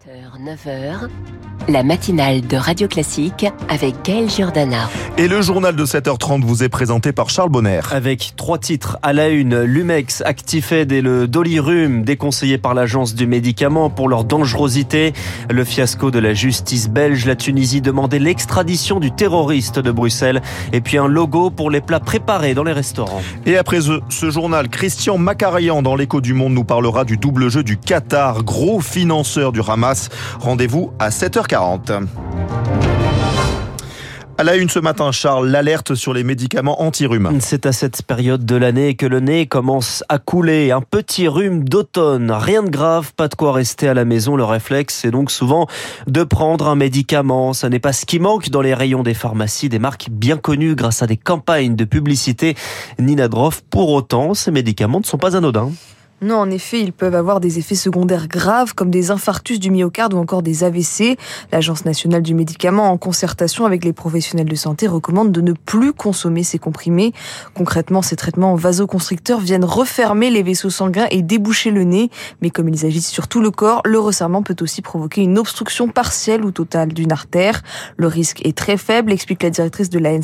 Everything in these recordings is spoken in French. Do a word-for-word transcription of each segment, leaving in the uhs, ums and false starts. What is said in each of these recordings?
sept heures neuf heures, la matinale de Radio Classique avec Gaëlle Giordana. Et le journal de sept heures trente vous est présenté par Charles Bonner. Avec trois titres à la une, l'Umex, Actifed et le Dolirum, déconseillés par l'agence du médicament pour leur dangerosité. Le fiasco de la justice belge, la Tunisie demandait l'extradition du terroriste de Bruxelles. Et puis un logo pour les plats préparés dans les restaurants. Et après ce journal, Christian Makarian dans l'Écho du Monde nous parlera du double jeu du Qatar, gros financeur du Hamas. Rendez-vous à sept heures quarante. À la une ce matin, Charles, l'alerte sur les médicaments anti-rhume. C'est à cette période de l'année que le nez commence à couler. Un petit rhume d'automne, rien de grave, pas de quoi rester à la maison. Le réflexe, c'est donc souvent de prendre un médicament. Ça n'est pas ce qui manque dans les rayons des pharmacies, des marques bien connues grâce à des campagnes de publicité. Nina Droff, pour autant, ces médicaments ne sont pas anodins. Non, en effet, ils peuvent avoir des effets secondaires graves comme des infarctus du myocarde ou encore des A V C. L'Agence nationale du médicament, en concertation avec les professionnels de santé, recommande de ne plus consommer ces comprimés. Concrètement, ces traitements vasoconstricteurs viennent refermer les vaisseaux sanguins et déboucher le nez. Mais comme ils agitent sur tout le corps, le resserrement peut aussi provoquer une obstruction partielle ou totale d'une artère. Le risque est très faible, explique la directrice de l'A N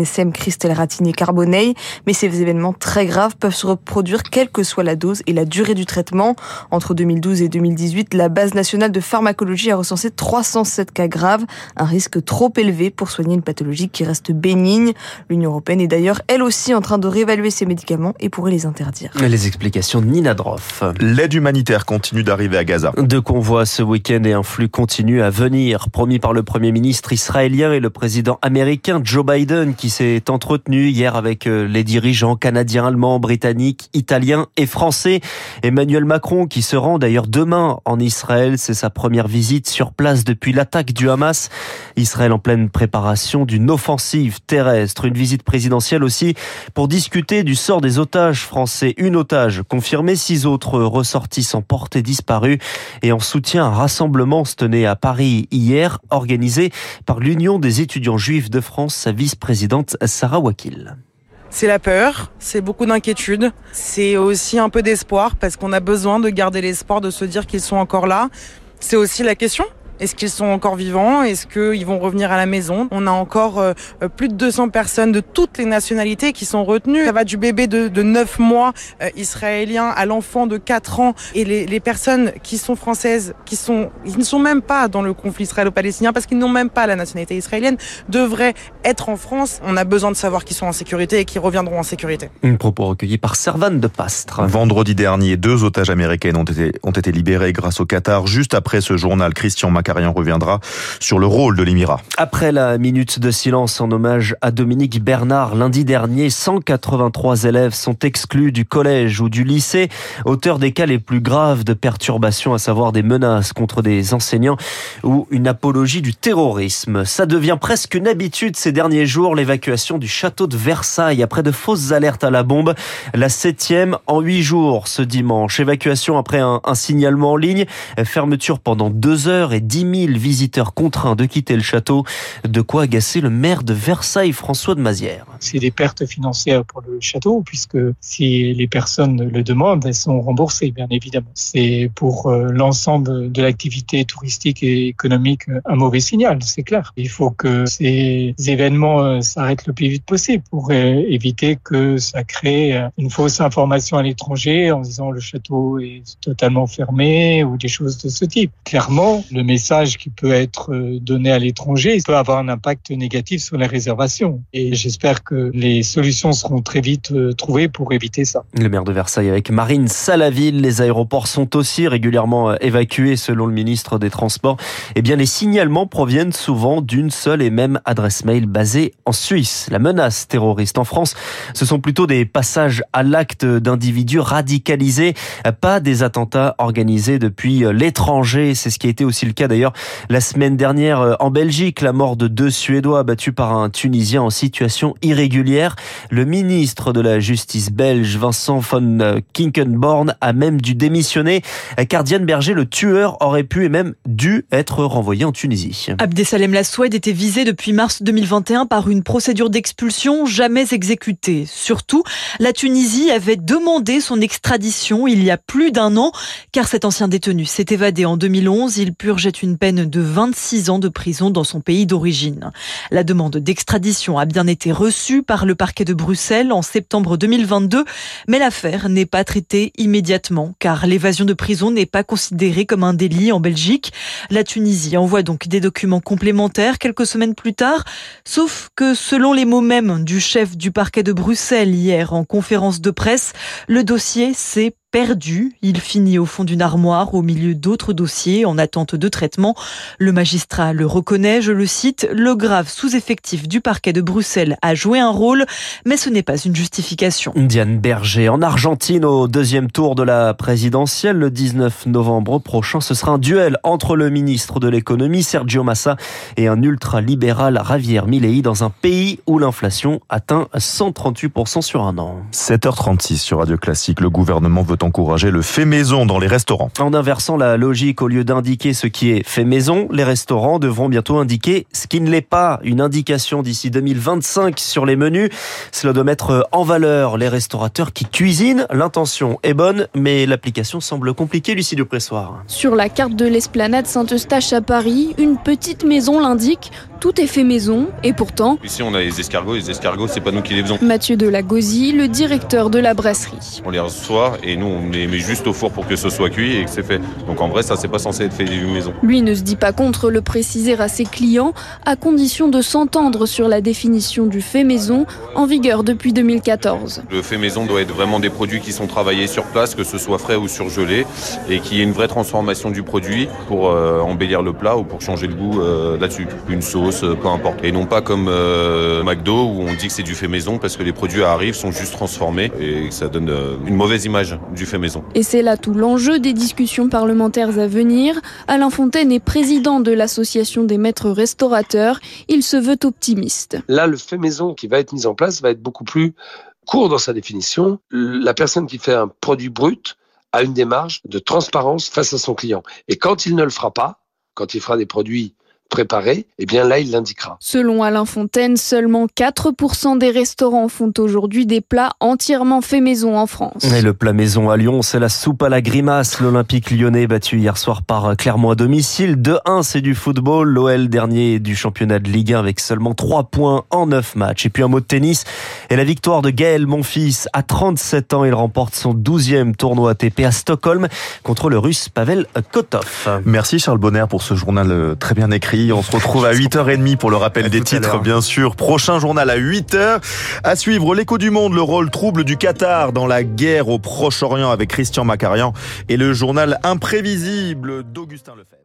S M, Christelle Ratigny-Carboneil. Mais ces événements très graves peuvent se reproduire quelle que soit la dose et la durée du traitement. Entre deux mille douze et deux mille dix-huit, la base nationale de pharmacologie a recensé trois cent sept cas graves, un risque trop élevé pour soigner une pathologie qui reste bénigne. L'Union européenne est d'ailleurs elle aussi en train de réévaluer ces médicaments et pourrait les interdire. Les explications de Nina Droff. L'aide humanitaire continue d'arriver à Gaza. Deux convois ce week-end et un flux continue à venir, promis par le Premier ministre israélien et le président américain Joe Biden, qui s'est entretenu hier avec les dirigeants canadiens, allemands, britanniques, italiens et français. Emmanuel Macron qui se rend d'ailleurs demain en Israël, c'est sa première visite sur place depuis l'attaque du Hamas. Israël en pleine préparation d'une offensive terrestre, une visite présidentielle aussi pour discuter du sort des otages français. Une otage confirmée, six autres ressortissants portés disparus, et en soutien à un rassemblement se tenait à Paris hier, organisé par l'Union des étudiants juifs de France, sa vice-présidente Sarah Wakil. C'est la peur, c'est beaucoup d'inquiétude, c'est aussi un peu d'espoir parce qu'on a besoin de garder l'espoir, de se dire qu'ils sont encore là. C'est aussi la question, est-ce qu'ils sont encore vivants ? Est-ce qu'ils vont revenir à la maison ? On a encore euh, plus de deux cents personnes de toutes les nationalités qui sont retenues. Ça va du bébé de, de neuf mois euh, israélien à l'enfant de quatre ans. Et les, les personnes qui sont françaises, qui sont, ils ne sont même pas dans le conflit israélo-palestinien parce qu'ils n'ont même pas la nationalité israélienne, devraient être en France. On a besoin de savoir qu'ils sont en sécurité et qu'ils reviendront en sécurité. Une propos recueillie par Servan de Pastre. Vendredi dernier, deux otages américaines ont été, ont été libérés grâce au Qatar. Juste après ce journal, Christian Macron Makarian reviendra sur le rôle de l'émirat. Après la minute de silence en hommage à Dominique Bernard, lundi dernier, cent quatre-vingt-trois élèves sont exclus du collège ou du lycée, auteur des cas les plus graves de perturbations, à savoir des menaces contre des enseignants ou une apologie du terrorisme. Ça devient presque une habitude ces derniers jours, l'évacuation du château de Versailles après de fausses alertes à la bombe, la septième en huit jours ce dimanche. Évacuation après un, un signalement en ligne, fermeture pendant deux heures et dix mille visiteurs contraints de quitter le château. De quoi agacer le maire de Versailles, François de Mazières. C'est des pertes financières pour le château, puisque si les personnes le demandent, elles sont remboursées, bien évidemment. C'est pour l'ensemble de l'activité touristique et économique un mauvais signal, c'est clair. Il faut que ces événements s'arrêtent le plus vite possible pour éviter que ça crée une fausse information à l'étranger en disant le château est totalement fermé ou des choses de ce type. Clairement, le message message qui peut être donné à l'étranger peut avoir un impact négatif sur les réservations. Et j'espère que les solutions seront très vite trouvées pour éviter ça. Le maire de Versailles avec Marine Salaville. Les aéroports sont aussi régulièrement évacués, selon le ministre des Transports. Eh bien, les signalements proviennent souvent d'une seule et même adresse mail basée en Suisse. La menace terroriste en France, ce sont plutôt des passages à l'acte d'individus radicalisés, pas des attentats organisés depuis l'étranger. C'est ce qui a été aussi le cas d'ailleurs la semaine dernière en Belgique, la mort de deux Suédois abattus par un Tunisien en situation irrégulière. Le ministre de la Justice belge, Vincent Van Quickenborne, a même dû démissionner, car Diane Berger, le tueur, aurait pu et même dû être renvoyé en Tunisie. Abdessalem Lassoued était visé depuis mars deux mille vingt et un par une procédure d'expulsion jamais exécutée. Surtout, la Tunisie avait demandé son extradition il y a plus d'un an, car cet ancien détenu s'est évadé en deux mille onze. Il purgeait une peine de vingt-six ans de prison dans son pays d'origine. La demande d'extradition a bien été reçue par le parquet de Bruxelles en septembre deux mille vingt-deux, mais l'affaire n'est pas traitée immédiatement, car l'évasion de prison n'est pas considérée comme un délit en Belgique. La Tunisie envoie donc des documents complémentaires quelques semaines plus tard, sauf que selon les mots mêmes du chef du parquet de Bruxelles hier en conférence de presse, le dossier s'est perdu. Il finit au fond d'une armoire, au milieu d'autres dossiers en attente de traitement. Le magistrat le reconnaît, je le cite, « Le grave sous-effectif du parquet de Bruxelles a joué un rôle, mais ce n'est pas une justification. » Diane Berger, en Argentine, au deuxième tour de la présidentielle, le dix-neuf novembre prochain, ce sera un duel entre le ministre de l'économie, Sergio Massa, et un ultra-libéral, Javier Milei, dans un pays où l'inflation atteint cent trente-huit pour cent sur un an. sept heures trente-six sur Radio Classique, le gouvernement veut encourager le fait maison dans les restaurants. En inversant la logique, au lieu d'indiquer ce qui est fait maison, les restaurants devront bientôt indiquer ce qui ne l'est pas. Une indication d'ici deux mille vingt-cinq sur les menus. Cela doit mettre en valeur les restaurateurs qui cuisinent. L'intention est bonne, mais l'application semble compliquée. Lucie Dupressoir. Sur la carte de l'esplanade Saint-Eustache à Paris, une petite maison l'indique. Tout est fait maison et pourtant... Ici, on a les escargots. Les escargots, c'est pas nous qui les faisons. Mathieu Delagosi, le directeur de la brasserie. On les reçoit et nous, on les met juste au four pour que ce soit cuit et que c'est fait. Donc en vrai, ça, c'est pas censé être fait maison. Lui ne se dit pas contre le préciser à ses clients, à condition de s'entendre sur la définition du fait maison en vigueur depuis deux mille quatorze. Le fait maison doit être vraiment des produits qui sont travaillés sur place, que ce soit frais ou surgelé, et qu'il y ait une vraie transformation du produit pour euh, embellir le plat ou pour changer le goût euh, là-dessus. Une sauce, peu importe. Et non pas comme euh, McDo où on dit que c'est du fait maison parce que les produits arrivent, sont juste transformés et ça donne euh, une mauvaise image du fait maison. Et c'est là tout l'enjeu des discussions parlementaires à venir. Alain Fontaine est président de l'association des maîtres restaurateurs. Il se veut optimiste. Là, le fait maison qui va être mis en place va être beaucoup plus court dans sa définition. La personne qui fait un produit brut a une démarche de transparence face à son client. Et quand il ne le fera pas, quand il fera des produits préparé, eh bien là, il l'indiquera. Selon Alain Fontaine, seulement quatre pour cent des restaurants font aujourd'hui des plats entièrement faits maison en France. Et le plat maison à Lyon, c'est la soupe à la grimace. L'Olympique lyonnais battu hier soir par Clermont à domicile. deux un, c'est du football. L'O L dernier du championnat de Ligue un avec seulement trois points en neuf matchs. Et puis un mot de tennis et la victoire de Gaël Monfils. À trente-sept ans, il remporte son douzième tournoi A T P à Stockholm contre le Russe Pavel Kotov. Merci Charles Bonner pour ce journal très bien écrit. On se retrouve à huit heures trente pour le rappel à des titres, bien sûr. Prochain journal à huit heures. À suivre, l'écho du monde, le rôle trouble du Qatar dans la guerre au Proche-Orient avec Christian Makarian et le journal imprévisible d'Augustin Lefebvre.